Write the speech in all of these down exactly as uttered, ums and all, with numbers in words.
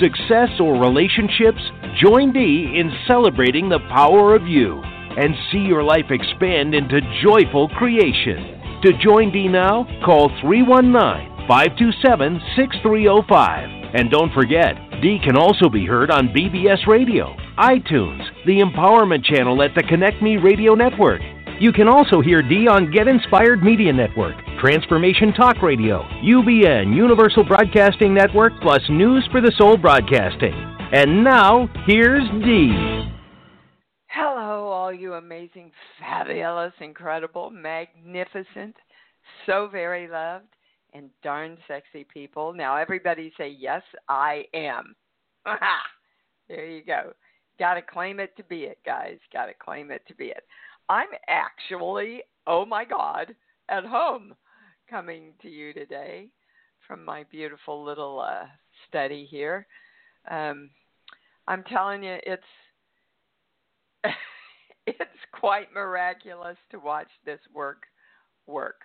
success, or relationships, join Dee in celebrating the power of you and see your life expand into joyful creation. To join Dee now, call three one nine, five two seven, six three zero five. And don't forget, Dee can also be heard on B B S Radio, iTunes, the Empowerment Channel at the Connect Me Radio Network. You can also hear Dee on Get Inspired Media Network, Transformation Talk Radio, U B N, Universal Broadcasting Network, plus News for the Soul Broadcasting. And now, here's Dee. Hello, all you amazing, fabulous, incredible, magnificent, so very loved, and darn sexy people. Now, everybody say, yes, I am. There you go. Got to claim it to be it, guys. Got to claim it to be it. I'm actually, oh, my God, at home coming to you today from my beautiful little uh, study here. Um, I'm telling you, it's it's quite miraculous to watch this work work.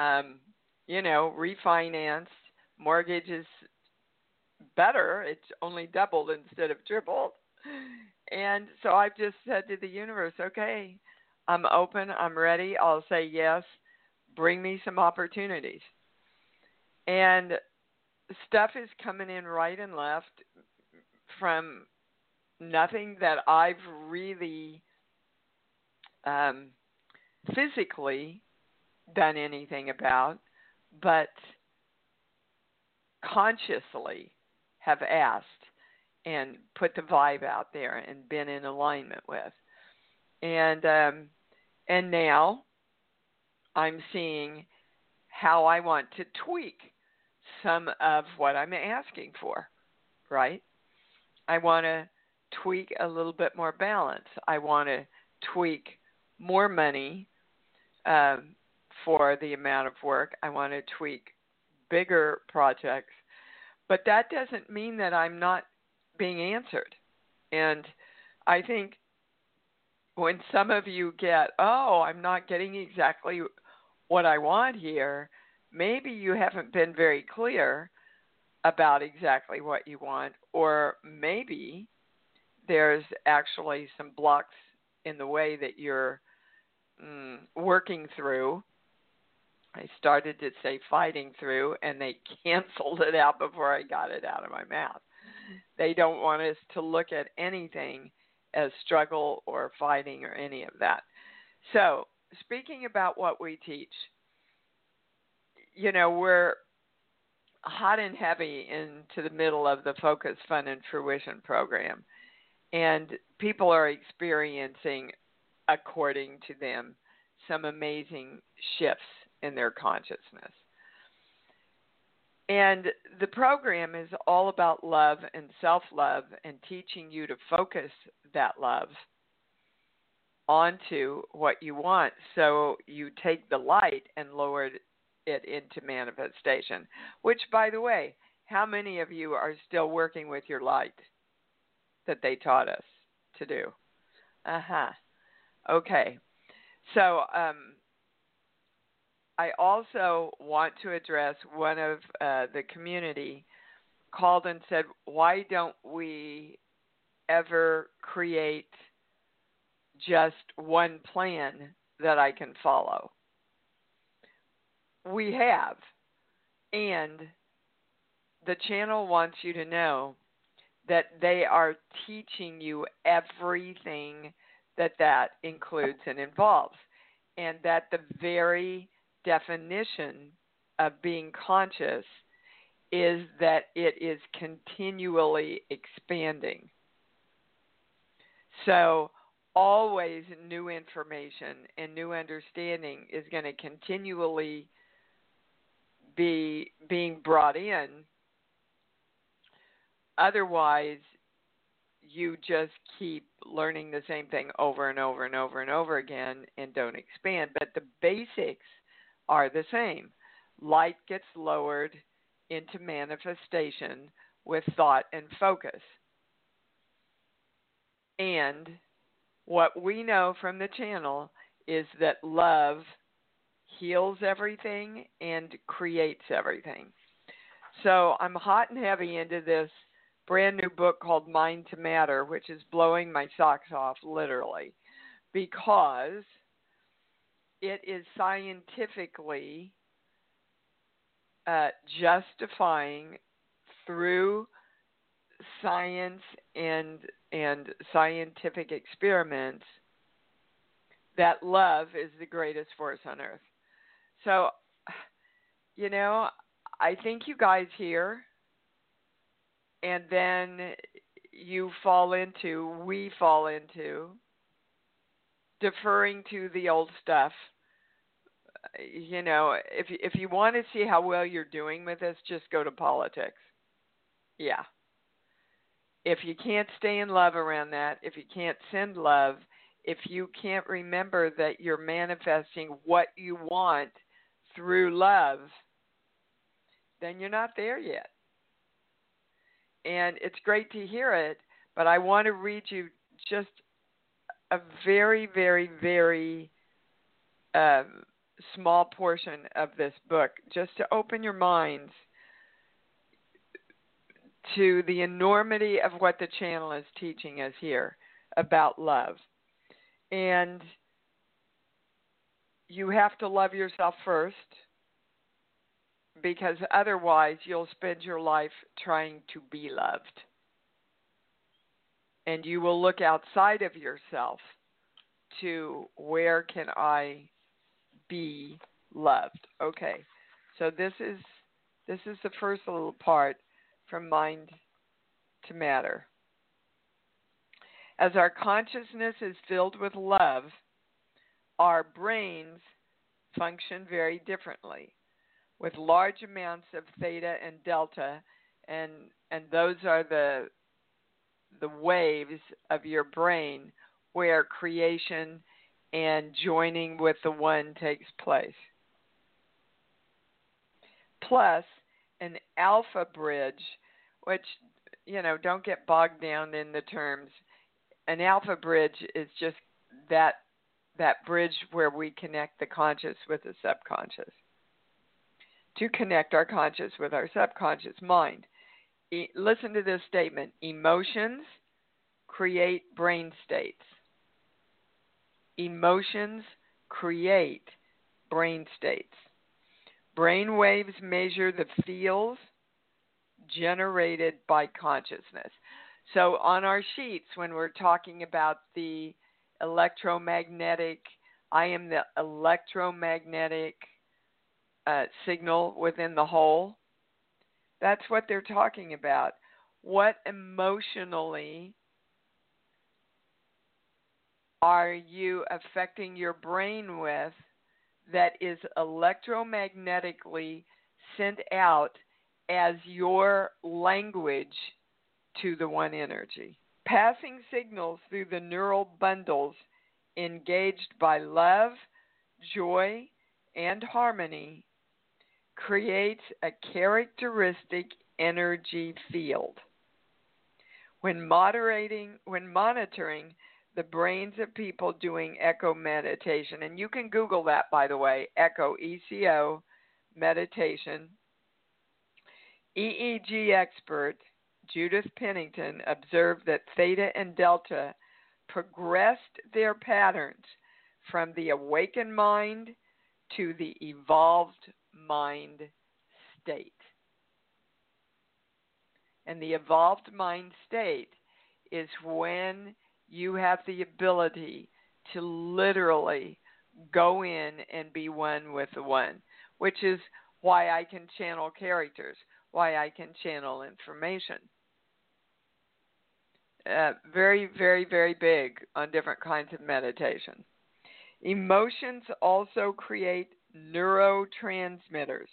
Um, you know, refinanced, mortgage is better. It's only doubled instead of tripled. And so I've just said to the universe, okay, I'm open, I'm ready, I'll say yes, bring me some opportunities. And stuff is coming in right and left from nothing that I've really um, physically done anything about, but consciously have asked and put the vibe out there and been in alignment with. And um, and now I'm seeing how I want to tweak some of what I'm asking for, right? I want to tweak a little bit more balance. I want to tweak more money um for the amount of work. I want to tweak bigger projects. But that doesn't mean that I'm not being answered. And I think when some of you get, oh, I'm not getting exactly what I want here, maybe you haven't been very clear about exactly what you want, or maybe there's actually some blocks in the way that you're mm, working through. I started to say fighting through, and they canceled it out before I got it out of my mouth. They don't want us to look at anything as struggle or fighting or any of that. So, speaking about what we teach, you know, we're hot and heavy into the middle of the Focus, Fun, and Fruition program, and people are experiencing, according to them, some amazing shifts in their consciousness. And the program is all about love and self-love and teaching you to focus that love onto what you want, so you take the light and lower it into manifestation. Which, by the way, how many of you are still working with your light that they taught us to do? Uh-huh. Okay. So, um, I also want to address one of uh, the community called and said, why don't we ever create just one plan that I can follow? We have. And the channel wants you to know that they are teaching you everything that that includes and involves, and that the very definition of being conscious is that it is continually expanding. So always new information and new understanding is going to continually be being brought in otherwise, you just keep learning the same thing over and over and over and over again and don't expand. But the basics are the same. Light gets lowered into manifestation with thought and focus. And what we know from the channel is that love heals everything and creates everything. So I'm hot and heavy into this brand new book called Mind to Matter, which is blowing my socks off, literally, because it is scientifically uh, justifying through science and and scientific experiments that love is the greatest force on earth. So, you know, I think you guys hear, and then you fall into, we fall into, deferring to the old stuff. You know, if if you want to see how well you're doing with this, just go to politics. Yeah. If you can't stay in love around that, if you can't send love, if you can't remember that you're manifesting what you want through love, then you're not there yet. And it's great to hear it, but I want to read you just a very, very, very um, small portion of this book, just to open your minds to the enormity of what the channel is teaching us here about love. And you have to love yourself first, because otherwise you'll spend your life trying to be loved. And you will look outside of yourself to, where can I be loved? Okay, so this is this is the first little part from Mind to Matter. As our consciousness is filled with love, our brains function very differently, with large amounts of theta and delta, and and those are the the waves of your brain where creation and joining with the one takes place. Plus an alpha bridge, which, you know, don't get bogged down in the terms. An alpha bridge is just that that bridge where we connect the conscious with the subconscious, to connect our conscious with our subconscious mind. E- listen to this statement. Emotions create brain states. Emotions create brain states. Brain waves measure the fields generated by consciousness. So on our sheets, when we're talking about the electromagnetic, I am the electromagnetic Uh, signal within the whole. That's what they're talking about. What emotionally are you affecting your brain with that is electromagnetically sent out as your language to the one energy? Passing signals through the neural bundles engaged by love, joy, and harmony creates a characteristic energy field. When moderating, when monitoring the brains of people doing echo meditation, and you can Google that, by the way, echo, E C O, meditation, E E G expert Judith Pennington observed that theta and delta progressed their patterns from the awakened mind to the evolved mind state. And the evolved mind state is when you have the ability to literally go in and be one with the one, which is why I can channel characters, why I can channel information. Uh, very, very, very big on different kinds of meditation. Emotions also create neurotransmitters.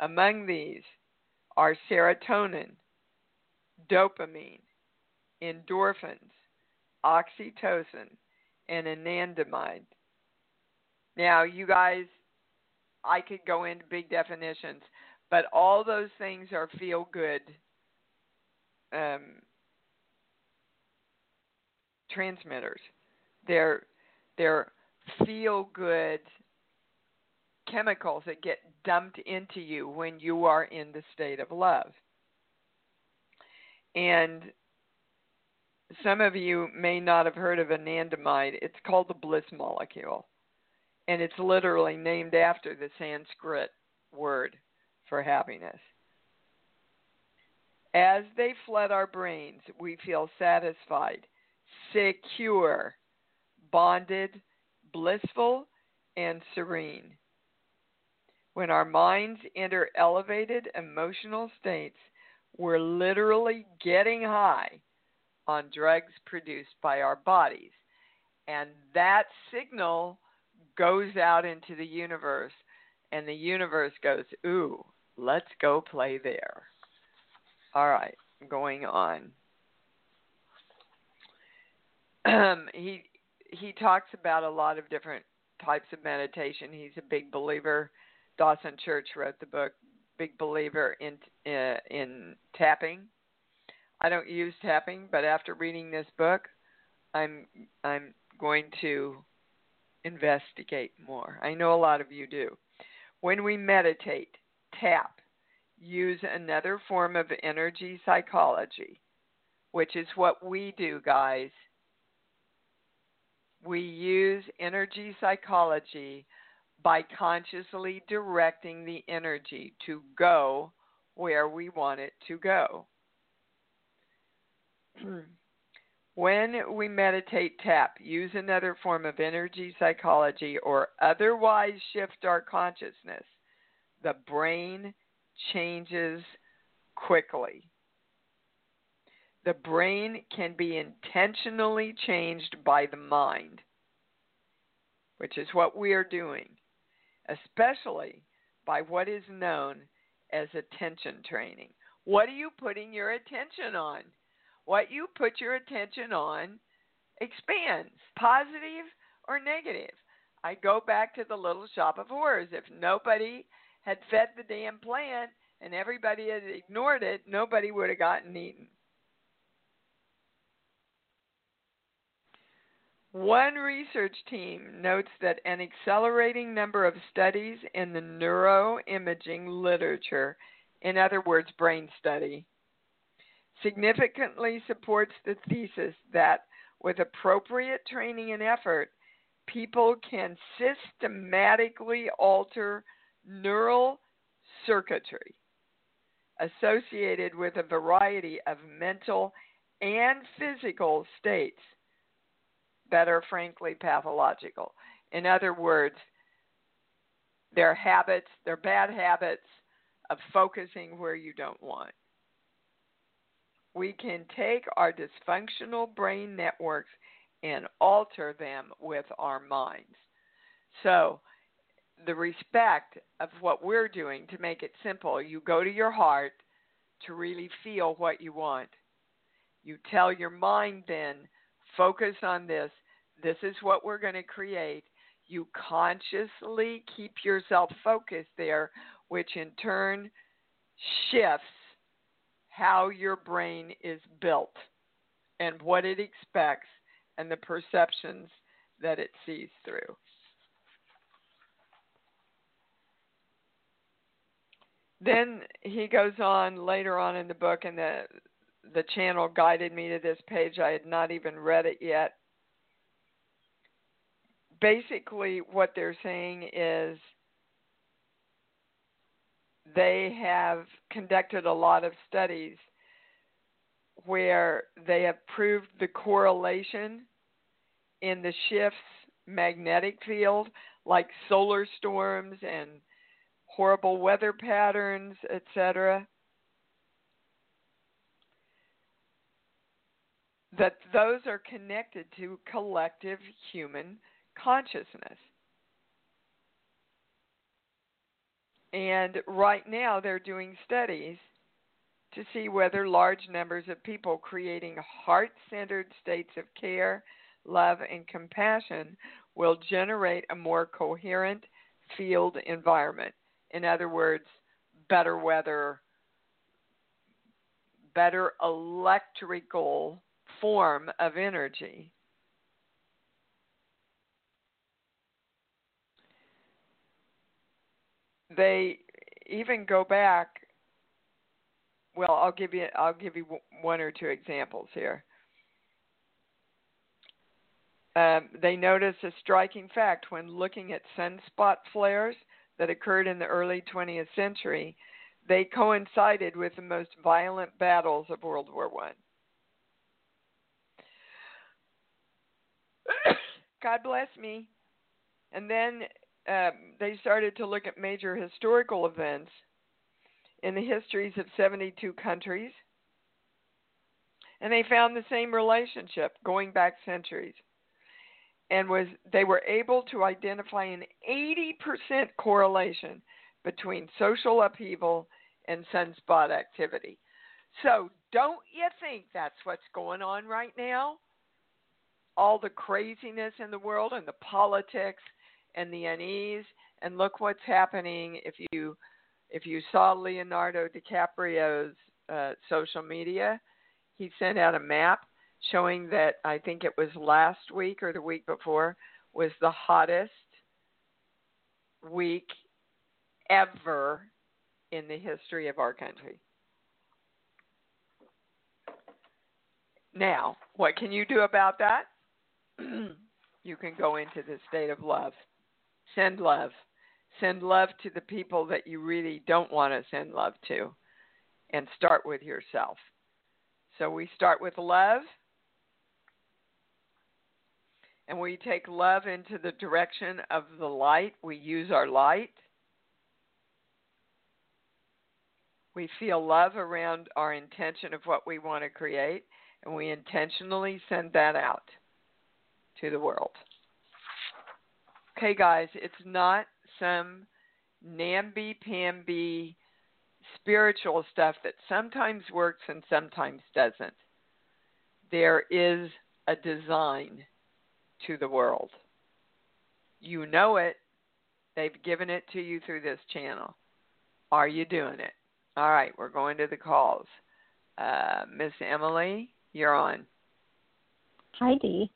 Among these are serotonin, dopamine, endorphins, oxytocin, and anandamide. Now, you guys, I could go into big definitions, but all those things are feel-good um, transmitters. They're, they're feel-good chemicals that get dumped into you when you are in the state of love. And some of you may not have heard of anandamide. It's called the bliss molecule. And it's literally named after the Sanskrit word for happiness. As they flood our brains, we feel satisfied, secure, bonded, blissful, and serene. When our minds enter elevated emotional states, we're literally getting high on drugs produced by our bodies. And that signal goes out into the universe, and the universe goes, ooh, let's go play there. All right, going on. Um, he he talks about a lot of different types of meditation. He's a big believer. Dawson Church wrote the book, big believer in uh, in tapping. I don't use tapping, but after reading this book, I'm I'm going to investigate more. I know a lot of you do. When we meditate, tap, use another form of energy psychology, which is what we do, guys. We use energy psychology by consciously directing the energy to go where we want it to go. When we meditate, tap, use another form of energy psychology, or otherwise shift our consciousness, the brain changes quickly. The brain can be intentionally changed by the mind, which is what we are doing, especially by what is known as attention training. What are you putting your attention on? What you put your attention on expands, positive or negative. I go back to the little shop of horrors. If nobody had fed the damn plant and everybody had ignored it, nobody would have gotten eaten. One research team notes that an accelerating number of studies in the neuroimaging literature, in other words, brain study, significantly supports the thesis that with appropriate training and effort, people can systematically alter neural circuitry associated with a variety of mental and physical states that are frankly pathological. In other words, their habits, their bad habits of focusing where you don't want. We can take our dysfunctional brain networks and alter them with our minds. So the respect of what we're doing, to make it simple, you go to your heart to really feel what you want. You tell your mind then, focus on this. This is what we're going to create. You consciously keep yourself focused there, which in turn shifts how your brain is built and what it expects and the perceptions that it sees through. Then he goes on later on in the book, and the the channel guided me to this page. I had not even read it yet. Basically, what they're saying is they have conducted a lot of studies where they have proved the correlation in the shifts, magnetic field, like solar storms and horrible weather patterns, et cetera, that those are connected to collective human consciousness. And right now they're doing studies to see whether large numbers of people creating heart-centered states of care, love, and compassion will generate a more coherent field environment. In other words, better weather, better electrical form of energy. They even go back. Well, I'll give you I'll give you one or two examples here. Um, they noticed a striking fact when looking at sunspot flares that occurred in the early twentieth century. They coincided with the most violent battles of World War One. God bless me. And then um, they started to look at major historical events in the histories of seventy-two countries, and they found the same relationship going back centuries, and was they were able to identify an eighty percent correlation between social upheaval and sunspot activity. So don't you think that's what's going on right now? All the craziness in the world and the politics and the unease, and look what's happening if you... If you saw Leonardo DiCaprio's uh, social media, he sent out a map showing that, I think it was last week or the week before, was the hottest week ever in the history of our country. Now, what can you do about that? You can go into the state of love. Send love. Send love to the people that you really don't want to send love to, and start with yourself. So we start with love, and we take love into the direction of the light. We use our light. We feel love around our intention of what we want to create, and we intentionally send that out to the world. Okay, guys, it's not some namby-pamby spiritual stuff that sometimes works and sometimes doesn't. There is a design to the world. You know it. They've given it to you through this channel. Are you doing it? All right, we're going to the calls. Uh, Miss Emily, you're on. Hi, Dee.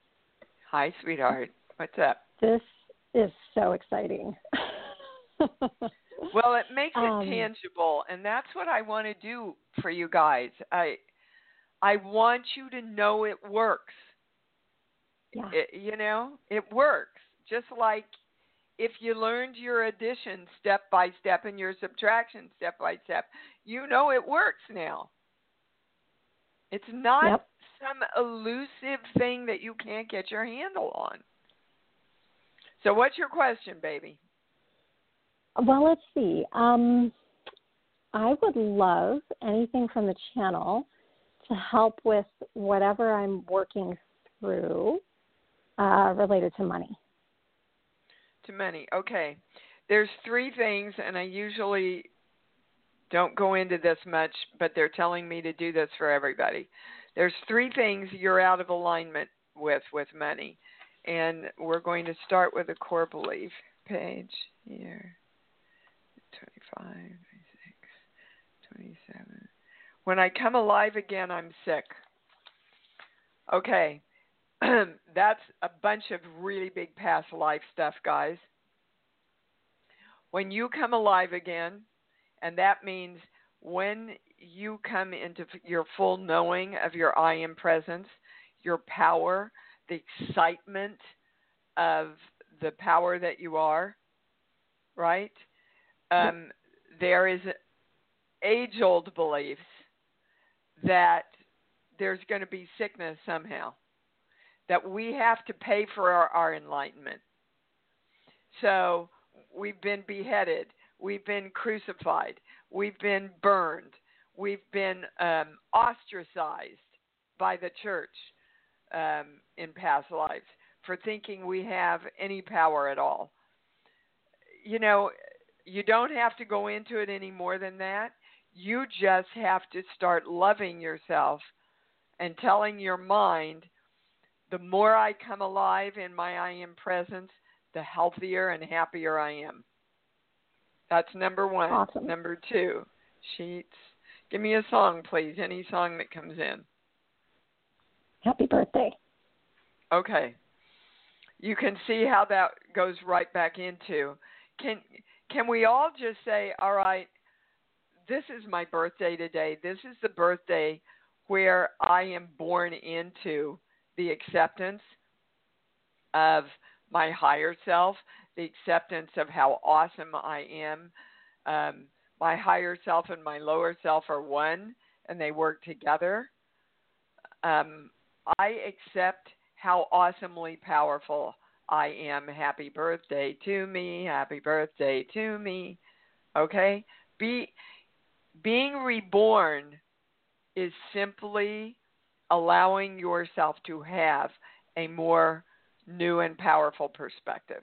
Hi, sweetheart. What's up? This is so exciting. Well, it makes it um, tangible, and that's what I want to do for you guys. I I want you to know it works. Yeah. It, you know, it works. Just like if you learned your addition step by step and your subtraction step by step, you know it works now. It's not yep. some elusive thing that you can't get your handle on. So what's your question, baby? Well, let's see. Um, I would love anything from the channel to help with whatever I'm working through uh, related to money. To money, okay. There's three things, and I usually don't go into this much, but they're telling me to do this for everybody. There's three things you're out of alignment with with money. And we're going to start with a core belief page here. twenty-five, twenty-six, twenty-seven. When I come alive again, I'm sick. Okay. That's a bunch of really big past life stuff, guys. When you come alive again, and that means when you come into your full knowing of your I am presence, your power, the excitement of the power that you are, right? Um, there is age-old beliefs that there's going to be sickness somehow, that we have to pay for our, our enlightenment. So we've been beheaded. We've been crucified. We've been burned. We've been um, ostracized by the church. Um, in past lives, for thinking we have any power at all. You know, you don't have to go into it any more than that. You just have to start loving yourself and telling your mind, the more I come alive in my I am presence, the healthier and happier I am. That's number one. Awesome. Number two, Sheets. Give me a song, please. Any song that comes in. Happy birthday. Okay. You can see how that goes right back into. Can can we all just say, all right, this is my birthday today. This is the birthday where I am born into the acceptance of my higher self, the acceptance of how awesome I am. Um, my higher self and my lower self are one, and they work together. Um, I accept how awesomely powerful I am. Happy birthday to me. Happy birthday to me. Okay? Be, being reborn is simply allowing yourself to have a more new and powerful perspective.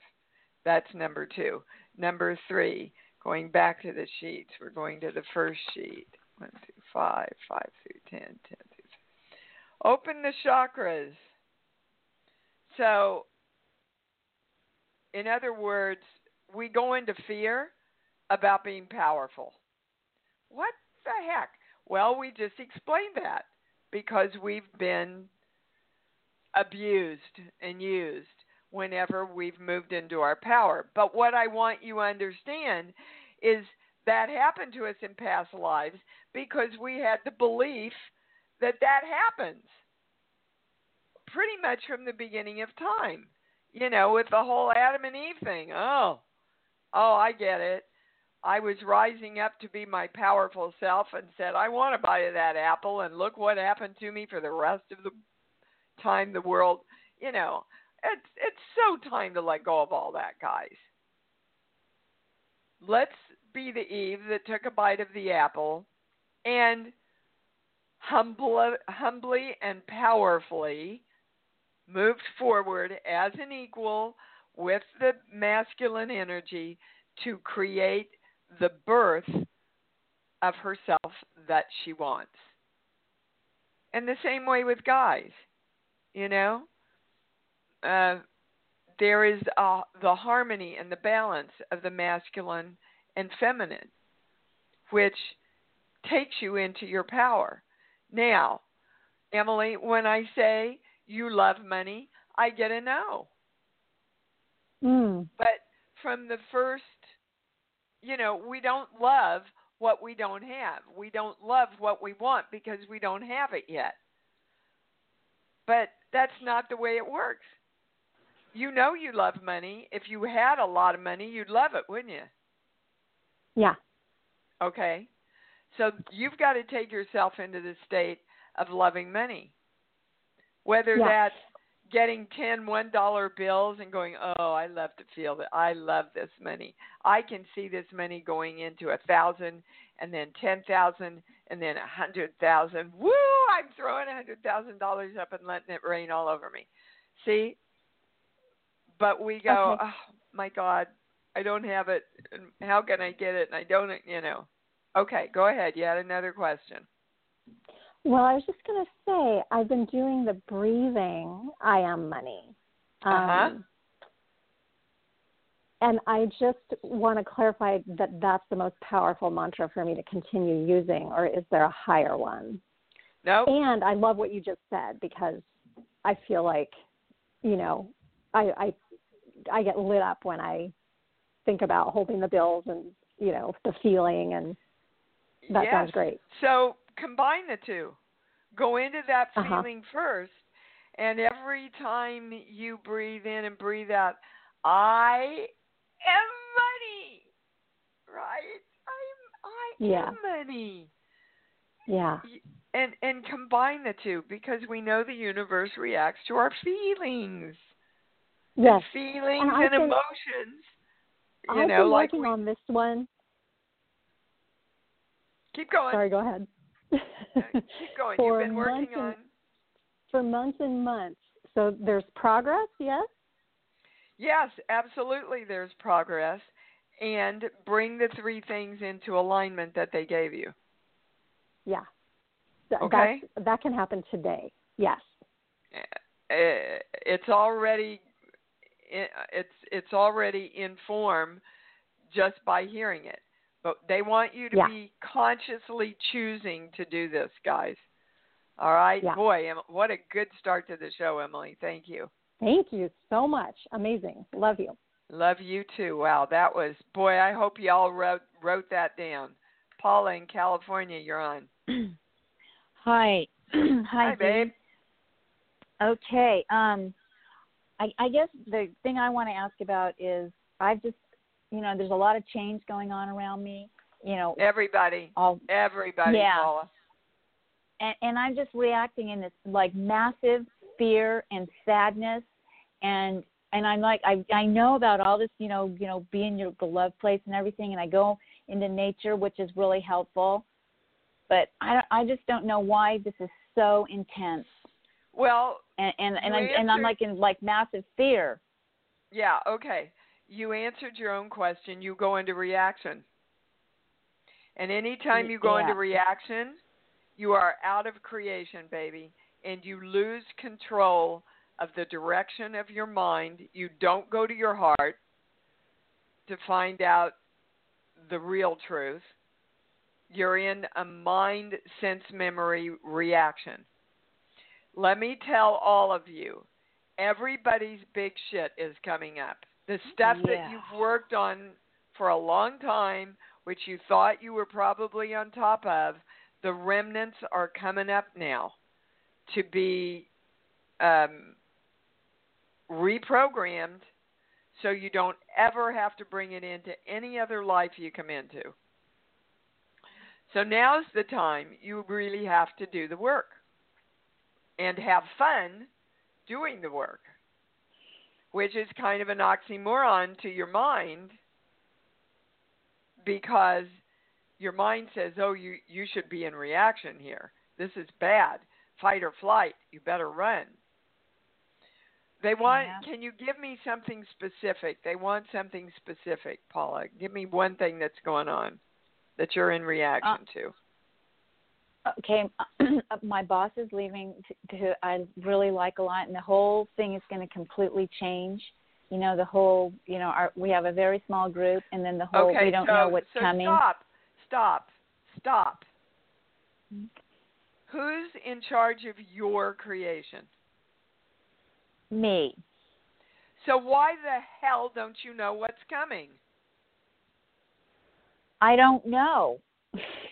That's number two. Number three, going back to the sheets. We're going to the first sheet. One through five, five through ten, ten through five. Open the chakras. So, in other words, we go into fear about being powerful. What the heck? Well, we just explained that because we've been abused and used whenever we've moved into our power. But what I want you to understand is that happened to us in past lives because we had the belief that that happens pretty much from the beginning of time, you know, with the whole Adam and Eve thing. Oh, oh, I get it. I was rising up to be my powerful self and said, I want to bite of that apple, and look what happened to me for the rest of the time the world, you know, it's it's so time to let go of all that, guys. Let's be the Eve that took a bite of the apple and humble, humbly and powerfully moved forward as an equal with the masculine energy to create the birth of herself that she wants. And the same way with guys, you know, uh, there is uh, the harmony and the balance of the masculine and feminine, which takes you into your power. Now, Emily, when I say you love money, I get a no. Mm. But from the first, you know, we don't love what we don't have. We don't love what we want because we don't have it yet. But that's not the way it works. You know you love money. If you had a lot of money, you'd love it, wouldn't you? Yeah. Okay. So you've got to take yourself into the state of loving money. Whether yeah. that's getting ten one dollar bills and going, oh, I love to feel that. I love this money. I can see this money going into a thousand and then ten thousand and then one hundred thousand. Woo! I'm throwing one hundred thousand dollars up and letting it rain all over me. See? But we go, okay. Oh, my God, I don't have it. How can I get it? And I don't, you know. Okay, go ahead. You had another question. Well, I was just going to say, I've been doing the breathing I am money. Um, uh-huh. And I just want to clarify that that's the most powerful mantra for me to continue using, or is there a higher one? No. And I love what you just said because I feel like, you know, I I, I get lit up when I think about holding the bills and, you know, the feeling, and that yes. sounds great. So combine the two. Go into that feeling uh-huh. first, and every time you breathe in and breathe out, I am money, right? I'm, I yeah. am money. Yeah. And and combine the two because we know the universe reacts to our feelings. Yes. And feelings and, and emotions. You I've know, been like working we, on this one. Keep going. Sorry, go ahead. Keep going. You've been working and, on for months and months. So there's progress, yes? Yes, absolutely there's progress. And bring the three things into alignment that they gave you. Yeah. Okay. That's, that can happen today. Yes. It's already it's it's already in form just by hearing it. But they want you to yeah. be consciously choosing to do this, guys. All right? Yeah. Boy, what a good start to the show, Emily. Thank you. Thank you so much. Amazing. Love you. Love you too. Wow, that was, boy, I hope you all wrote, wrote that down. Paula in California, you're on. Hi. Hi, Hi, babe. Okay. Um, I, I guess the thing I want to ask about is I've just, you know, there's a lot of change going on around me. You know, everybody, all, everybody, yeah. Paula. And, and I'm just reacting in this like massive fear and sadness, and and I'm like, I I know about all this, you know, you know, being your beloved place and everything, and I go into nature, which is really helpful. But I, I just don't know why this is so intense. Well, and and, and I'm answered, and I'm like in like massive fear. Yeah. Okay. You answered your own question. You go into reaction, and anytime you go yeah. into reaction, you are out of creation, baby, and you lose control of the direction of your mind. You don't go to your heart to find out the real truth. You're in a mind, sense, memory reaction. Let me tell all of you, everybody's big shit is coming up. The stuff yeah. that you've worked on for a long time, which you thought you were probably on top of, the remnants are coming up now to be um, reprogrammed so you don't ever have to bring it into any other life you come into. So now's the time you really have to do the work and have fun doing the work, which is kind of an oxymoron to your mind because your mind says, oh, you, you should be in reaction here. This is bad. Fight or flight. You better run. They want, yeah. can you give me something specific? They want something specific, Paula. Give me one thing that's going on that you're in reaction uh, to. Okay, my boss is leaving to, to, I really like a lot, and the whole thing is going to completely change. You know, the whole, you know, our, we have a very small group, and then the whole, okay, we don't so, know what's so coming. Stop, stop, stop. Mm-hmm. Who's in charge of your creation? Me. So why the hell don't you know what's coming? I don't know.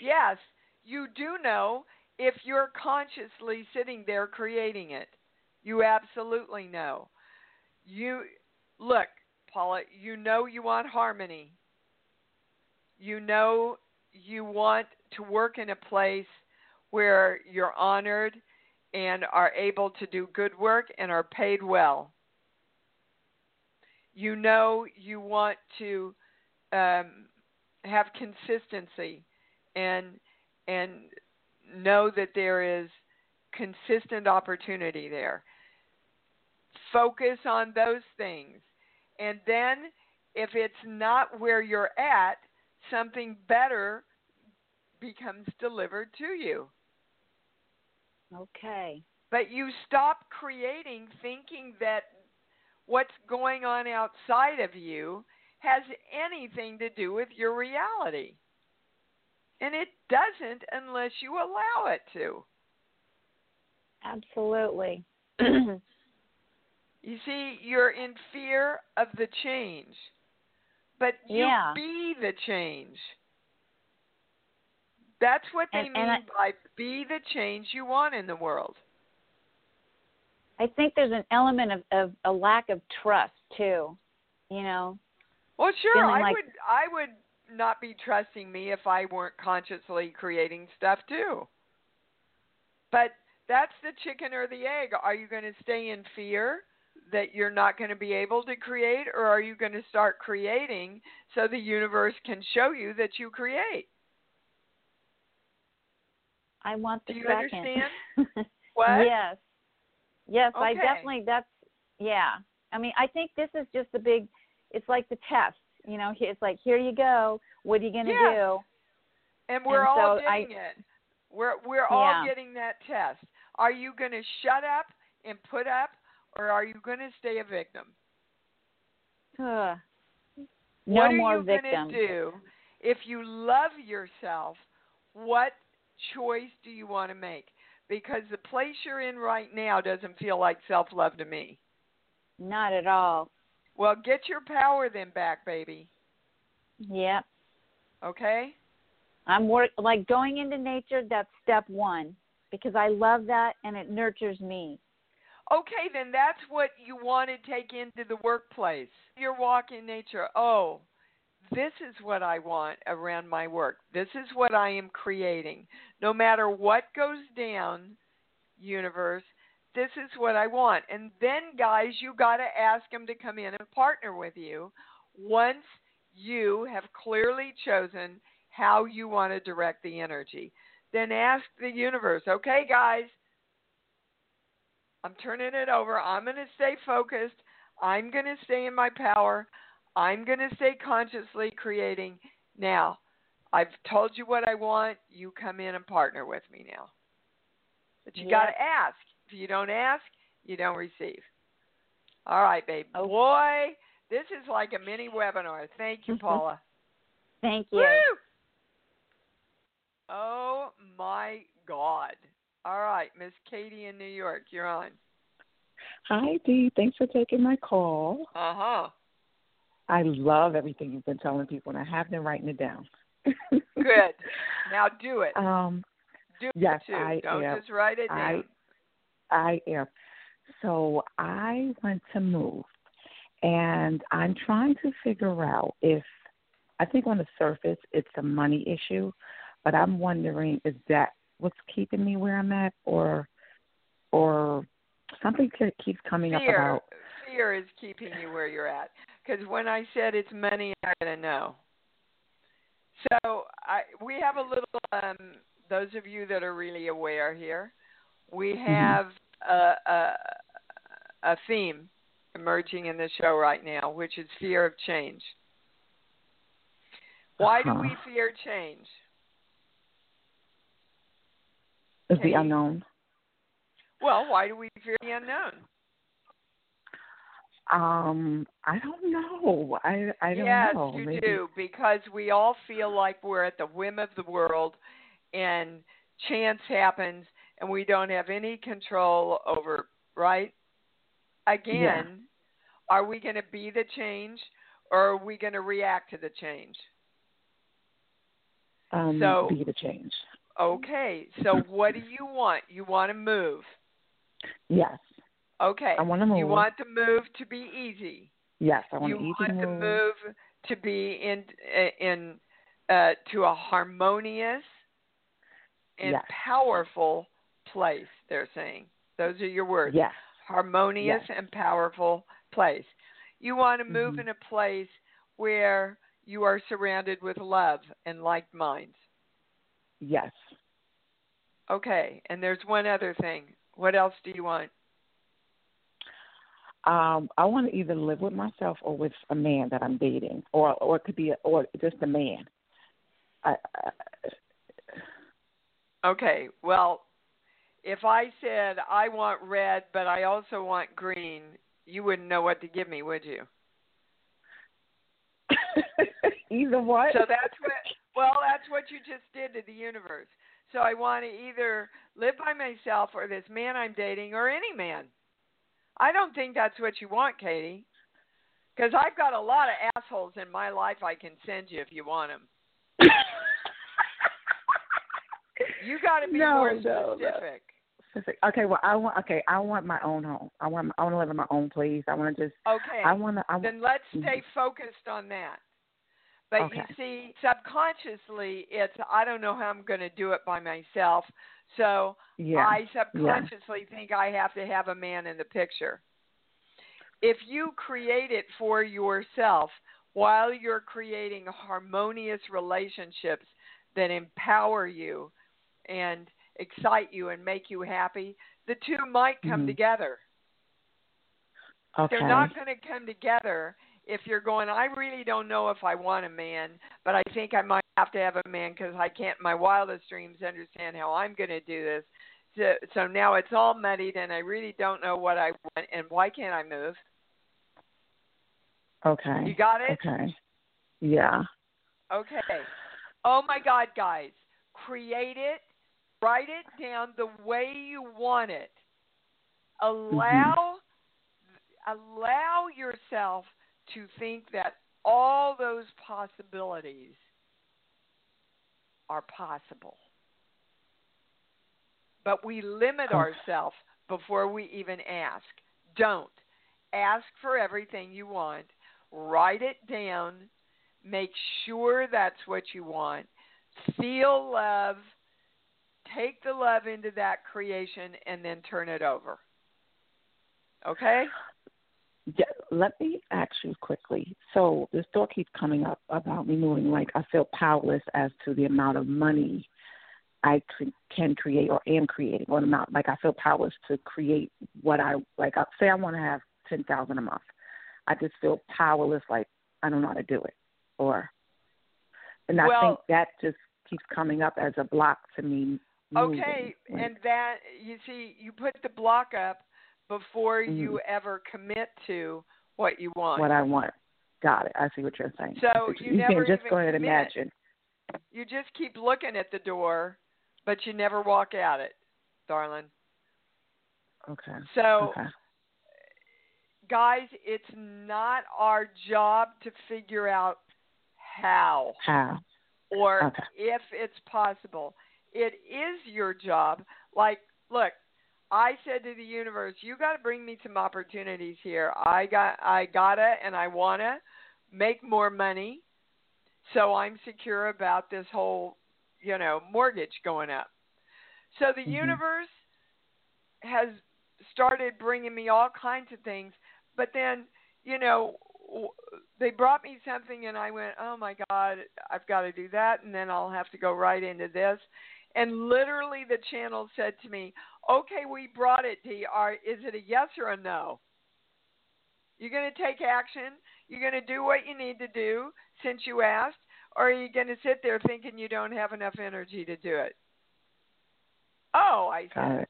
Yes, you do know if you're consciously sitting there creating it. You absolutely know. You look, Paula, you know you want harmony. You know you want to work in a place where you're honored and are able to do good work and are paid well. You know you want to um, have consistency and and know that there is consistent opportunity there. Focus on those things. And then if it's not where you're at, something better becomes delivered to you. Okay. But you stop creating thinking that what's going on outside of you has anything to do with your reality. And it doesn't unless you allow it to. Absolutely. You see, you're in fear of the change. But you yeah. be the change. That's what they and, mean and I, by be the change you want in the world. I think there's an element of, of a lack of trust, too, you know. Well, sure, I like, would I would not be trusting me if I weren't consciously creating stuff, too. But that's the chicken or the egg. Are you going to stay in fear that you're not going to be able to create, or are you going to start creating so the universe can show you that you create? I want the Do you second. Understand? What? Yes. Yes, okay. I definitely, that's, yeah. I mean, I think this is just the big, it's like the test, you know, it's like, here you go. What are you going to yeah. do? And we're and all so getting I, it. We're we're yeah. all getting that test. Are you going to shut up and put up, or are you going to stay a victim? Uh, no more victims. What are you going to do if you love yourself? What choice do you want to make? Because the place you're in right now doesn't feel like self-love to me. Not at all. Well, get your power then back, baby. Yep. Okay? I'm work like going into nature, that's step one, because I love that and it nurtures me. Okay, then that's what you want to take into the workplace. Your walk in nature. Oh, this is what I want around my work. This is what I am creating. No matter what goes down, universe, this is what I want. And then, guys, you got to ask them to come in and partner with you once you have clearly chosen how you want to direct the energy. Then ask the universe, okay, guys, I'm turning it over. I'm going to stay focused. I'm going to stay in my power. I'm going to stay consciously creating. Now, I've told you what I want. You come in and partner with me now. But you yeah. got to ask. If you don't ask, you don't receive. All right, babe. Oh. Boy, this is like a mini webinar. Thank you, Paula. Thank you. Woo! Oh, my God. All right, Miss Katie in New York, you're on. Hi, Dee. Thanks for taking my call. Uh-huh. I love everything you've been telling people, and I have been writing it down. Good. Now do it. Um, do yes, it, too. I Don't am. Just write it down. I, I am. So I want to move, and I'm trying to figure out if, I think on the surface, it's a money issue, but I'm wondering, is that what's keeping me where I'm at, or or something keeps coming fear. up about fear is keeping you where you're at. Because when I said it's money, I gotta know. So I, we have a little. Um, those of you that are really aware here, we have mm-hmm. a, a a theme emerging in the show right now, which is fear of change. Why uh-huh. do we fear change? Is the unknown. Well, why do we fear the unknown? Um, I don't know. I, I don't yes, know. Yes, you Maybe. do, because we all feel like we're at the whim of the world, and chance happens, and we don't have any control over, right? Again, yeah. are we going to be the change, or are we going to react to the change? Um, so, be the change. Okay, so what do you want? You want to move? Yes. Okay. I want to move. You want the move to be easy? Yes, I want, you easy want move. the move to be in in uh, to a harmonious and yes. powerful place. They're saying those are your words. Yes. Harmonious yes. and powerful place. You want to move mm-hmm. in a place where you are surrounded with love and like minds. Yes. Okay, and there's one other thing. What else do you want? Um, I want to either live with myself or with a man that I'm dating, or or it could be a, or just a man. I, I... Okay, well, if I said I want red, but I also want green, you wouldn't know what to give me, would you? Either what? So that's what. Well, that's what you just did to the universe. So I want to either live by myself or this man I'm dating or any man. I don't think that's what you want, Katie, because I've got a lot of assholes in my life I can send you if you want them. You got to be no, more no, specific. No. Okay, well, I want. Okay, I want my own home. I want. I want to live in my own place. I want to just. Okay. I want to. I, then let's stay focused on that. But okay. you see, subconsciously, it's, I don't know how I'm going to do it by myself. So yeah. I subconsciously yeah. think I have to have a man in the picture. If you create it for yourself while you're creating harmonious relationships that empower you and excite you and make you happy, the two might come mm-hmm. together. Okay. They're not going to come together if you're going, I really don't know if I want a man, but I think I might have to have a man because I can't in my wildest dreams understand how I'm going to do this. So, so now it's all muddied and I really don't know what I want and why can't I move? Okay. You got it? Okay. Yeah. Okay. Oh, my God, guys. Create it. Write it down the way you want it. Allow mm-hmm. allow yourself to think that all those possibilities are possible. But we limit okay. ourselves before we even ask. Don't. Ask for everything you want. Write it down. Make sure that's what you want. Feel love. Take the love into that creation and then turn it over. Okay? Yeah, let me ask you quickly. So this thought keeps coming up about me moving. Like, I feel powerless as to the amount of money I can create or am creating or not. Like, I feel powerless to create what I, like, I say I want to have ten thousand dollars a month. I just feel powerless, like, I don't know how to do it. Or, and I well, think that just keeps coming up as a block to me. Moving. Okay, like, and that, you see, you put the block up before mm-hmm. you ever commit to what you want. What I want. Got it. I see what you're saying. So you, you never can just go ahead and imagine. You just keep looking at the door, but you never walk out it, darling. Okay. So, okay. guys, it's not our job to figure out how. How. Or okay. if it's possible. It is your job. Like, look. I said to the universe, you got to bring me some opportunities here. I got, I gotta, and I wanna make more money, so I'm secure about this whole, you know, mortgage going up. So the mm-hmm. universe has started bringing me all kinds of things, but then, you know, they brought me something, and I went, oh my God, I've got to do that, and then I'll have to go right into this. And literally the channel said to me, okay, we brought it, Dee. Is it a yes or a no? You're going to take action? You're going to do what you need to do since you asked? Or are you going to sit there thinking you don't have enough energy to do it? Oh, I said,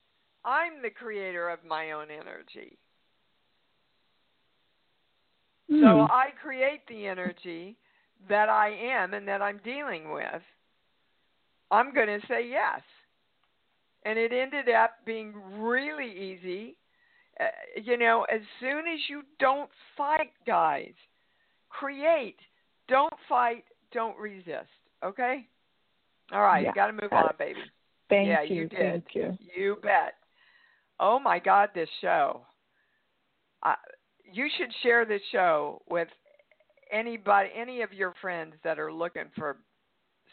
I'm the creator of my own energy. Mm. So I create the energy that I am and that I'm dealing with. I'm going to say yes. And it ended up being really easy. Uh, you know, as soon as you don't fight, guys, create. Don't fight. Don't resist. Okay? All right. Yeah. You got to move on, baby. Thank yeah, you. you did. Thank you. You bet. Oh, my God, this show. Uh, you should share this show with anybody, any of your friends that are looking for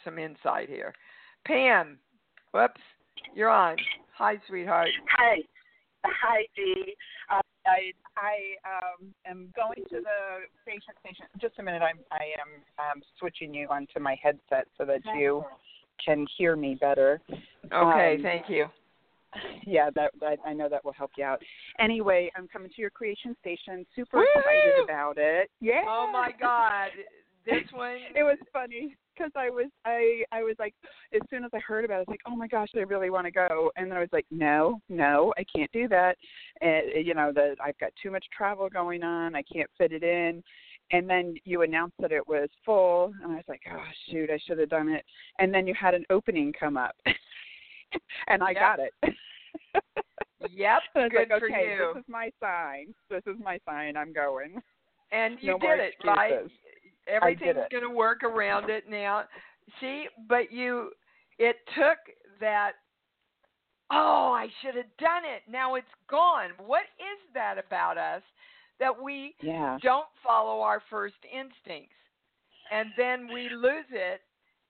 some insight here. Pam, whoops, you're on. Hi, sweetheart. Hi. Hi, Dee. Uh, I, I um, am going to the station. station. Just a minute. I'm, I am um, switching you onto my headset so that you can hear me better. Okay, um, thank you. Yeah, that I, I know that will help you out. Anyway, I'm coming to your creation station. Super Woo! Excited about it. Yeah. Oh, my God. This one. It was funny. Because I was, I, I was like, as soon as I heard about it, I was like, oh my gosh, I really want to go. And then I was like, no, no, I can't do that. And, you know, the, I've got too much travel going on. I can't fit it in. And then you announced that it was full. And I was like, oh, shoot, I should have done it. And then you had an opening come up. And I yep. got it. Yep. So I was Good like, for okay, you. This is my sign. This is my sign. I'm going. And you no did it, right? Everything's going to work around it now. See, but you, it took that, oh, I should have done it. Now it's gone. What is that about us that we yeah. don't follow our first instincts? And then we lose it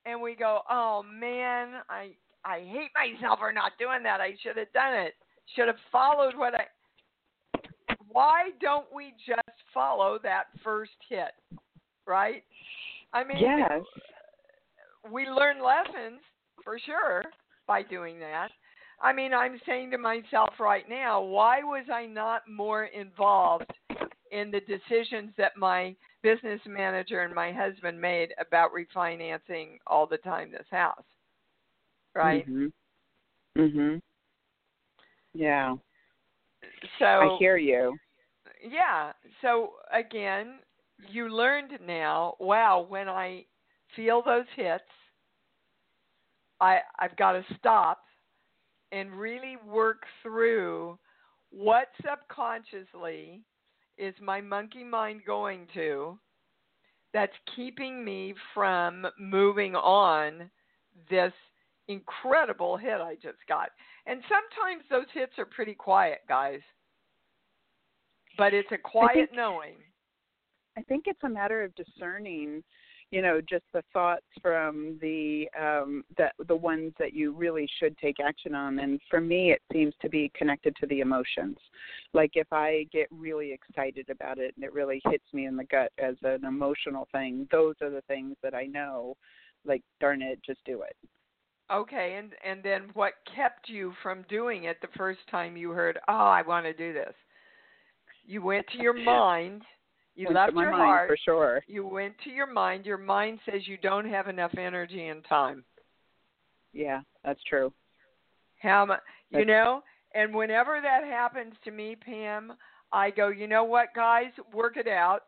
and we go, oh, man, I, I hate myself for not doing that. I should have done it. Should have followed what I. Why don't we just follow that first hit? Right? I mean, yes. we learn lessons for sure by doing that. I mean, I'm saying to myself right now, why was I not more involved in the decisions that my business manager and my husband made about refinancing all the time this house. Right? Mm-hmm. Mm-hmm. Yeah. So I hear you. Yeah. So, again, you learned now, wow, when I feel those hits, I, I've got to stop and really work through what subconsciously is my monkey mind going to that's keeping me from moving on this incredible hit I just got. And sometimes those hits are pretty quiet, guys. But it's a quiet I think, knowing. I think it's a matter of discerning, you know, just the thoughts from the um, the, the ones that you really should take action on. And for me, it seems to be connected to the emotions. Like if I get really excited about it and it really hits me in the gut as an emotional thing, those are the things that I know, like, darn it, just do it. Okay, and, and then what kept you from doing it the first time you heard, oh, I want to do this? You went to your mind. You went left to my your mind, heart. For sure. You went to your mind. Your mind says you don't have enough energy and time. Yeah, that's true. How much, you know, and whenever that happens to me, Pam, I go, you know what, guys, work it out.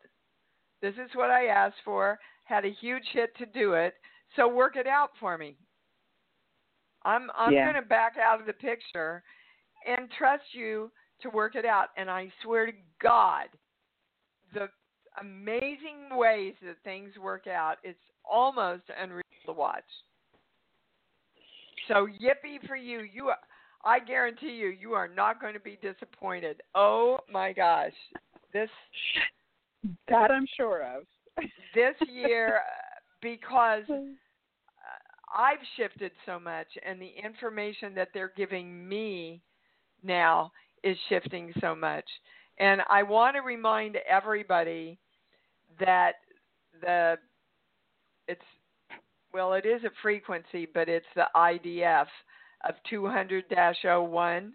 This is what I asked for. Had a huge hit to do it. So work it out for me. I'm I'm yeah. going to back out of the picture and trust you to work it out. And I swear to God, the amazing ways that things work out, it's almost unreal to watch. So yippee for you. You, I guarantee you, you are not going to be disappointed. Oh, my gosh. This That I'm sure of. This year, because I've shifted so much, and the information that they're giving me now is shifting so much. And I want to remind everybody that the it's well, it is a frequency, but it's the I D F of two hundred dash oh one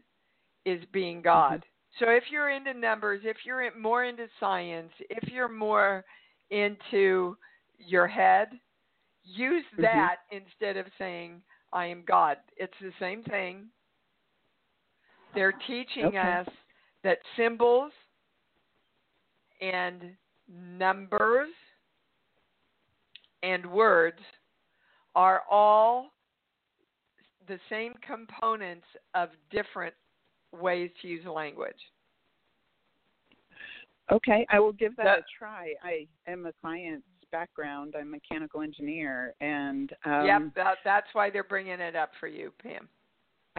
is being God. Mm-hmm. So if you're into numbers, if you're more into science, if you're more into your head, use that mm-hmm. instead of saying I am God. It's the same thing. They're teaching okay. us that symbols and numbers and words are all the same components of different ways to use language. Okay, I will give that so, a try. I am a science background. I'm a mechanical engineer. And um, yep, that, that's why they're bringing it up for you, Pam.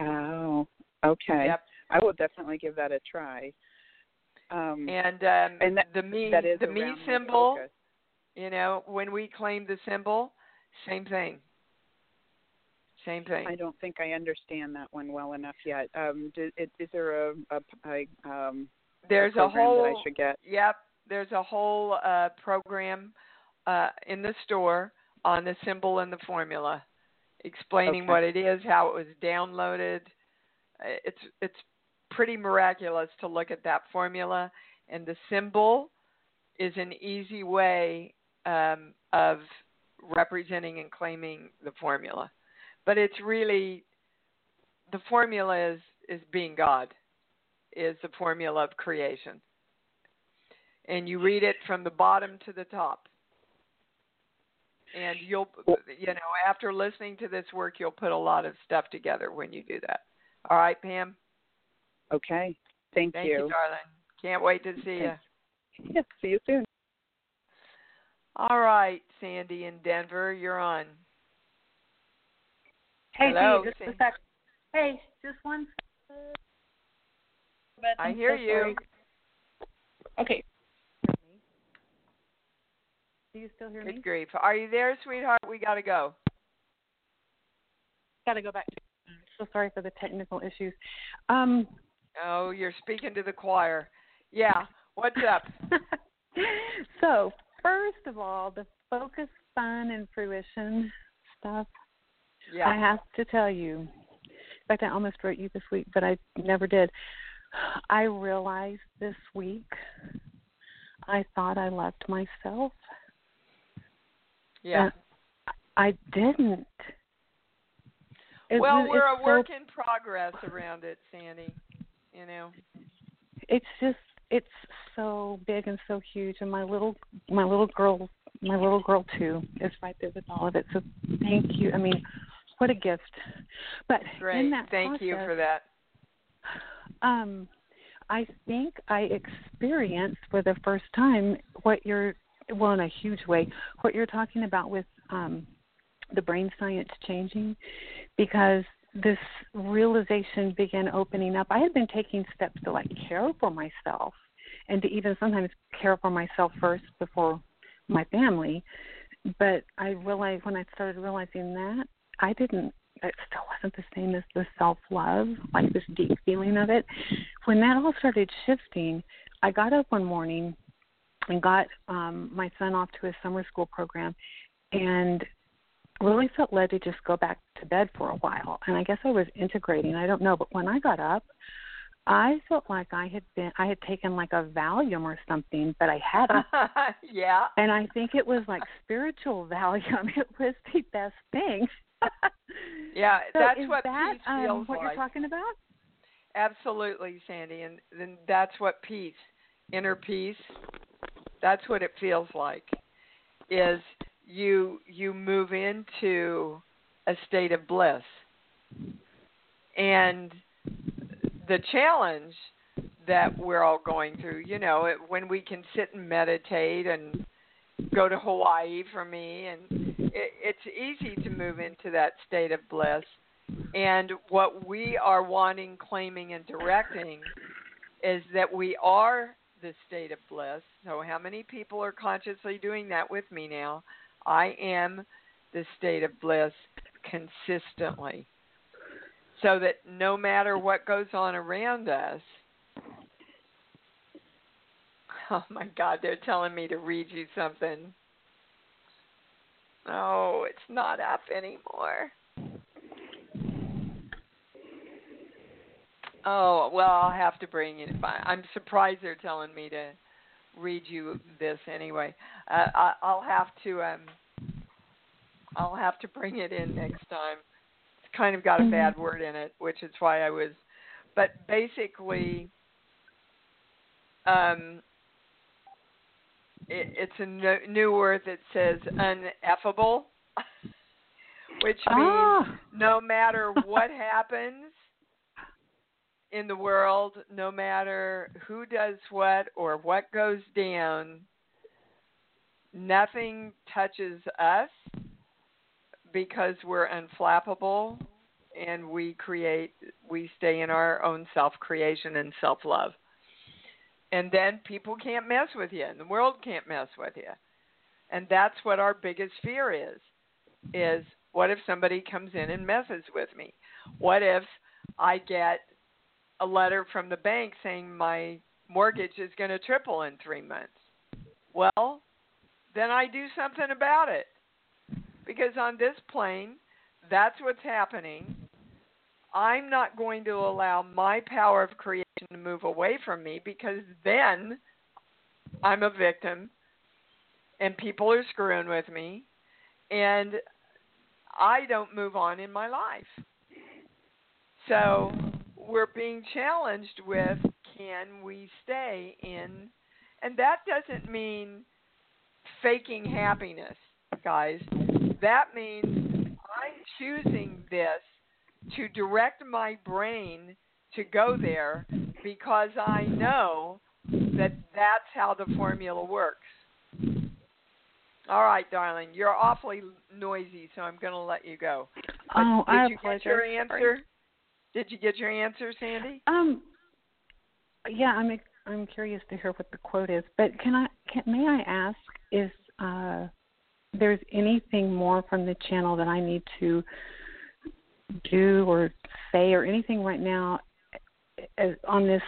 Oh, okay. Yep. I will definitely give that a try. Um, and um, and that, the me, the me symbol, you know, when we claim the symbol, same thing. Same thing. I don't think I understand that one well enough yet. Um, do, is, is there a, a, a um, there's a, a whole that I should get? Yep, there's a whole uh, program uh, in the store on the symbol and the formula, explaining okay. what it is, how it was downloaded. It's it's pretty miraculous to look at that formula, and the symbol is an easy way um, of representing and claiming the formula. But it's really, the formula is, is being God, is the formula of creation. And you read it from the bottom to the top. And you'll, you know, after listening to this work, you'll put a lot of stuff together when you do that. All right, Pam. Okay. Thank, Thank you. Thank you, darling. Can't wait to see you. Yeah, see you soon. All right, Sandy in Denver, you're on. Hey, Hello, Dee, just Sandy. a sec. Hey, just one second. I hear so you. Okay. Do you still hear Good me? Good grief. Are you there, sweetheart? We got to go. Got to go back to So sorry for the technical issues. Um, oh, you're speaking to the choir. Yeah, what's up? So, first of all, the focus, fun, and fruition stuff. Yeah. I have to tell you. In fact, I almost wrote you this week, but I never did. I realized this week I thought I loved myself. Yeah. And I didn't. It, well, we're a work so, in progress around it, Sandy. You know, it's just it's so big and so huge, and my little my little girl my little girl too is right there with all of it. So thank you. I mean, what a gift! But Great. in that thank process, you for that. Um, I think I experienced for the first time what you're well in a huge way what you're talking about with um, the brain science changing. Because this realization began opening up. I had been taking steps to, like, care for myself and to even sometimes care for myself first before my family. But I realized when I started realizing that, I didn't, it still wasn't the same as the self-love, like this deep feeling of it. When that all started shifting, I got up one morning and got um, my son off to his summer school program, and really felt led to just go back to bed for a while. And I guess I was integrating, I don't know, but when I got up, I felt like I had been, I had taken like a Valium or something, but I hadn't. Yeah. And I think it was like spiritual Valium. It was the best thing. Yeah, so that's what that, peace um, feels what like. What you're talking about? Absolutely, Sandy. And, and that's what peace, inner peace, that's what it feels like, is you you move into a state of bliss. And the challenge that we're all going through, you know, it, when we can sit and meditate and go to Hawaii for me, and it, it's easy to move into that state of bliss. And what we are wanting, claiming, and directing is that we are the state of bliss. So how many people are consciously doing that with me now? I am the state of bliss consistently, so that no matter what goes on around us, oh my God, they're telling me to read you something. Oh, it's not up anymore. Oh, well, I'll have to bring it. I'm surprised they're telling me to read you this anyway. Uh, I, I'll have to. Um, I'll have to bring it in next time. It's kind of got a bad word in it, which is why I was. But basically, um, it, it's a no, new word that says ineffable, which means oh. no matter what happens in the world, no matter who does what or what goes down, nothing touches us, because we're unflappable, and we create, we stay in our own self-creation and self-love. And then people can't mess with you, and the world can't mess with you. And that's what our biggest fear is, is what if somebody comes in and messes with me? What if I get a letter from the bank saying my mortgage is going to triple in three months. Well, then I do something about it. Because on this plane, that's what's happening. I'm not going to allow my power of creation to move away from me, because then I'm a victim and people are screwing with me and I don't move on in my life. So we're being challenged with, can we stay in? And that doesn't mean faking happiness, guys. That means I'm choosing this to direct my brain to go there, because I know that that's how the formula works. All right, darling, you're awfully noisy, so I'm going to let you go. But oh, did I you get your answer? Sorry. Did you get your answer, Sandy? Um, yeah, I'm I'm curious to hear what the quote is. But can I can may I ask if uh, there's anything more from the channel that I need to do or say or anything right now as, on this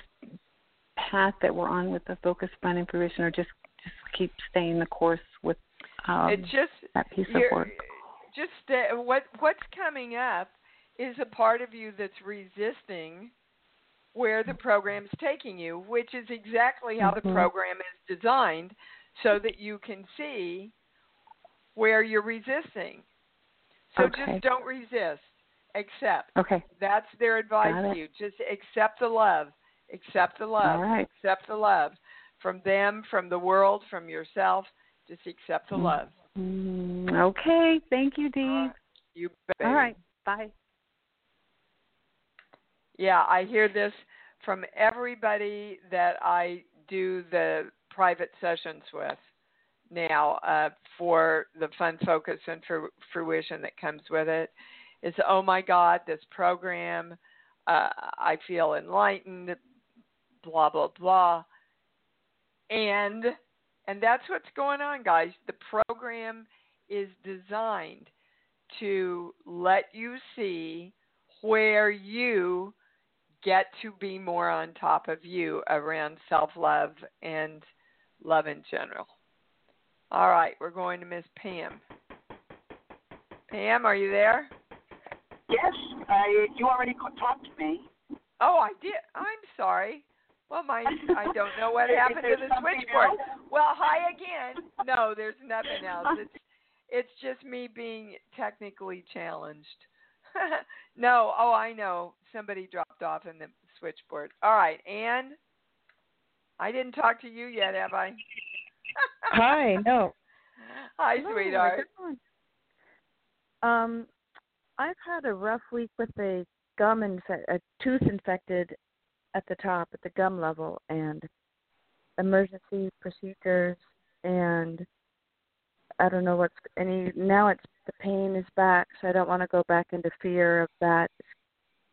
path that we're on with the Focus, Fun, and Fruition, or just, just keep staying the course with um, it just, that piece of work? Just uh, what what's coming up is a part of you that's resisting where the program's taking you, which is exactly how the program is designed so that you can see where you're resisting. So okay. just don't resist. Accept. Okay. That's their advice to you. Just accept the love. Accept the love. All right. Accept the love. From them, from the world, from yourself. Just accept the love. Mm-hmm. Okay. Thank you, Dee. Uh, you bet. All right. Bye. Yeah, I hear this from everybody that I do the private sessions with now uh, for the Fun, Focus, and fru- Fruition that comes with it. It's, oh, my God, this program, uh, I feel enlightened, blah, blah, blah. And and that's what's going on, guys. The program is designed to let you see where you get to be more on top of you around self-love and love in general. All right, we're going to Miss Pam. Pam, are you there? Yes, I, you already talked to me. Oh, I did. I'm sorry. Well, my I don't know what happened to the switchboard. Else? Well, hi again. No, there's nothing else. It's it's just me being technically challenged. No, oh, I know. Somebody dropped off in the switchboard. All right, Anne, I didn't talk to you yet, have I? Hi, no. Hi, hello, sweetheart. Um, I've had a rough week with a gum infe- a tooth infected at the top, at the gum level, and emergency procedures, and I don't know what's any. Now it's the pain is back, so I don't want to go back into fear of that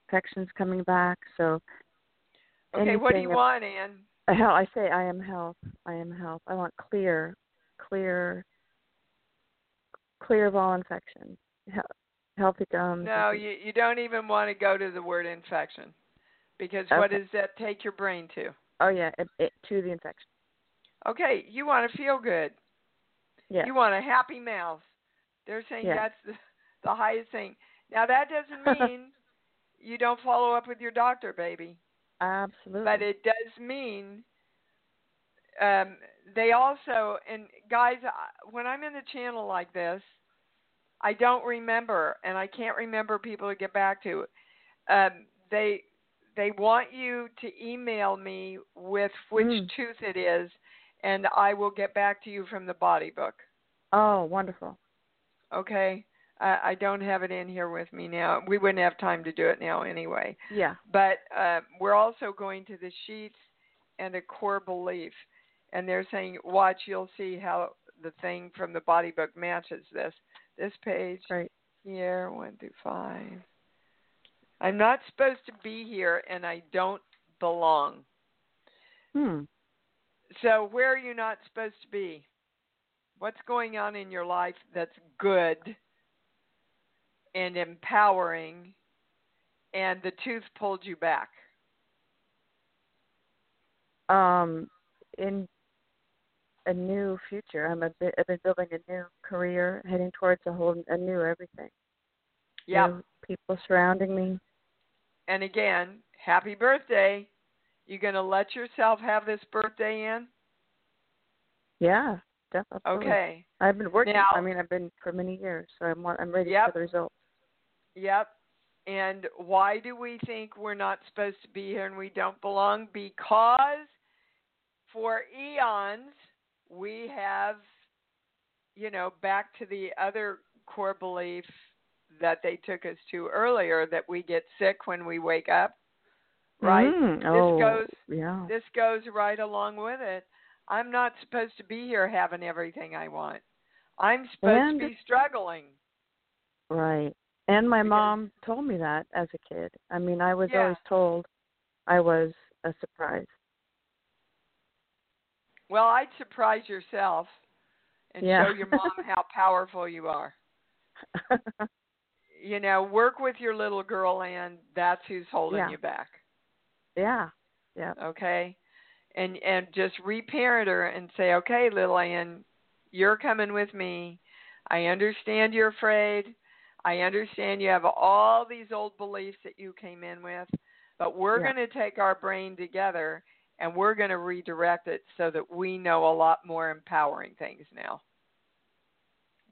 infections coming back. So, okay, what do you want, Ann? Hell, I say I am health. I am health. I want clear, clear, clear of all infection. He- healthy gums. No, you you don't even want to go to the word infection, because okay. what does that take your brain to? Oh yeah, it, it, to the infection. Okay, you want to feel good. Yeah. You want a happy mouth. They're saying yeah. that's the, the highest thing. Now, that doesn't mean you don't follow up with your doctor, baby. Absolutely. But it does mean um, they also, and guys, when I'm in the channel like this, I don't remember, and I can't remember people to get back to. Um, they they want you to email me with which mm. tooth it is, and I will get back to you from the body book. Oh, wonderful. Okay. Uh, I don't have it in here with me now. We wouldn't have time to do it now anyway. Yeah. But uh, we're also going to the sheets and a core belief. And they're saying, watch, you'll see how the thing from the body book matches this. This page right here, one through five. I'm not supposed to be here, and I don't belong. Hmm. So where are you not supposed to be? What's going on in your life that's good and empowering, and the tooth pulled you back? Um, in a new future. I'm a bit, I've been building a new career, heading towards a whole a new everything. Yeah. People surrounding me. And again, happy birthday. You going to let yourself have this birthday in? Yeah, definitely. Okay. I've been working. Now, I mean, I've been for many years, so I'm I'm ready yep, for the results. Yep. And why do we think we're not supposed to be here and we don't belong? Because for eons, we have, you know, back to the other core belief that they took us to earlier, that we get sick when we wake up. Right? Mm, this oh, goes yeah. This goes right along with it. I'm not supposed to be here having everything I want. I'm supposed and, to be struggling. Right. And my because, mom told me that as a kid. I mean, I was yeah. always told I was a surprise. Well, I'd surprise yourself and yeah. show your mom how powerful you are. You know, work with your little girl, and that's who's holding yeah. you back. Yeah, yeah. Okay, and and just reparent her and say, okay, little Ann, you're coming with me. I understand you're afraid. I understand you have all these old beliefs that you came in with, But we're yeah. going to take our brain together and we're going to redirect it so that we know a lot more empowering things now.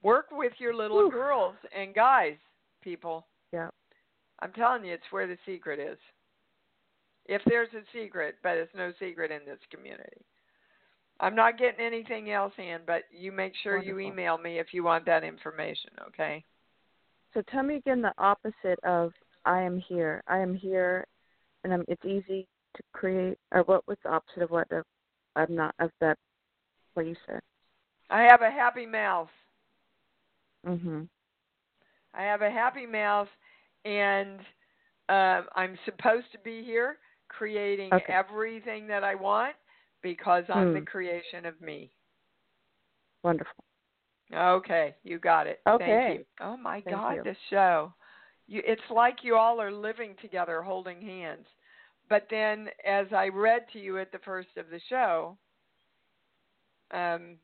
Work with your little Ooh. girls and guys, people. Yeah. I'm telling you, it's where the secret is. If there's a secret, but it's no secret in this community. I'm not getting anything else in, but you make sure Wonderful. you email me if you want that information, okay? So tell me again the opposite of I am here. I am here, and I'm, it's easy to create. Or what was the opposite of what of, I'm not of that? What you said? I have a happy mouth. Mm-hmm. I have a happy mouth, and uh, I'm supposed to be here creating okay. everything that I want. Because I'm hmm. the creation of me. Wonderful. Okay, you got it. Okay. Thank you. Oh, my Thank God, you. This show. You, it's like you all are living together, holding hands. But then, as I read to you at the first of the show, um,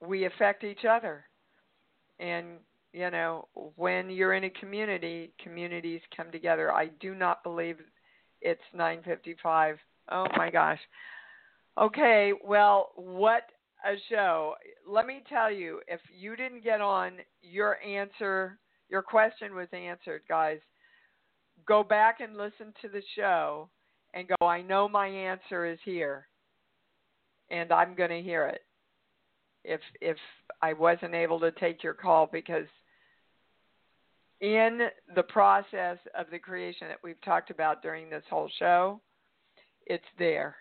we affect each other. And, you know, when you're in a community, communities come together. I do not believe it's nine fifty-five. Oh, my gosh. Okay, well, what a show. Let me tell you, if you didn't get on, your answer, your question was answered, guys. Go back and listen to the show and go, I know my answer is here, and I'm going to hear it. If if I wasn't able to take your call, because in the process of the creation that we've talked about during this whole show, it's there.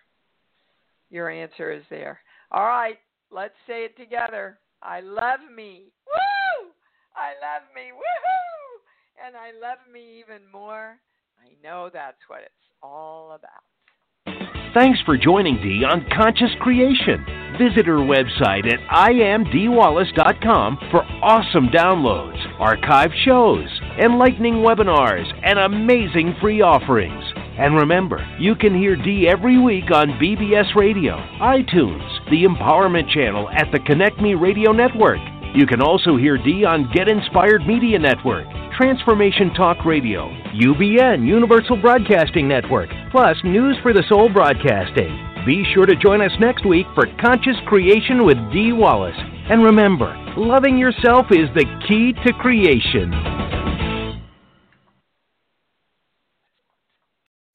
Your answer is there. All right, let's say it together. I love me. Woo! I love me. Woohoo! And I love me even more. I know that's what it's all about. Thanks for joining Dee on Conscious Creation. Visit her website at i am dee wallace dot com for awesome downloads, archived shows, enlightening webinars, and amazing free offerings. And remember, you can hear Dee every week on B B S Radio, iTunes, the Empowerment Channel at the Connect Me Radio Network. You can also hear Dee on Get Inspired Media Network, Transformation Talk Radio, U B N, Universal Broadcasting Network, plus News for the Soul Broadcasting. Be sure to join us next week for Conscious Creation with Dee Wallace. And remember, loving yourself is the key to creation.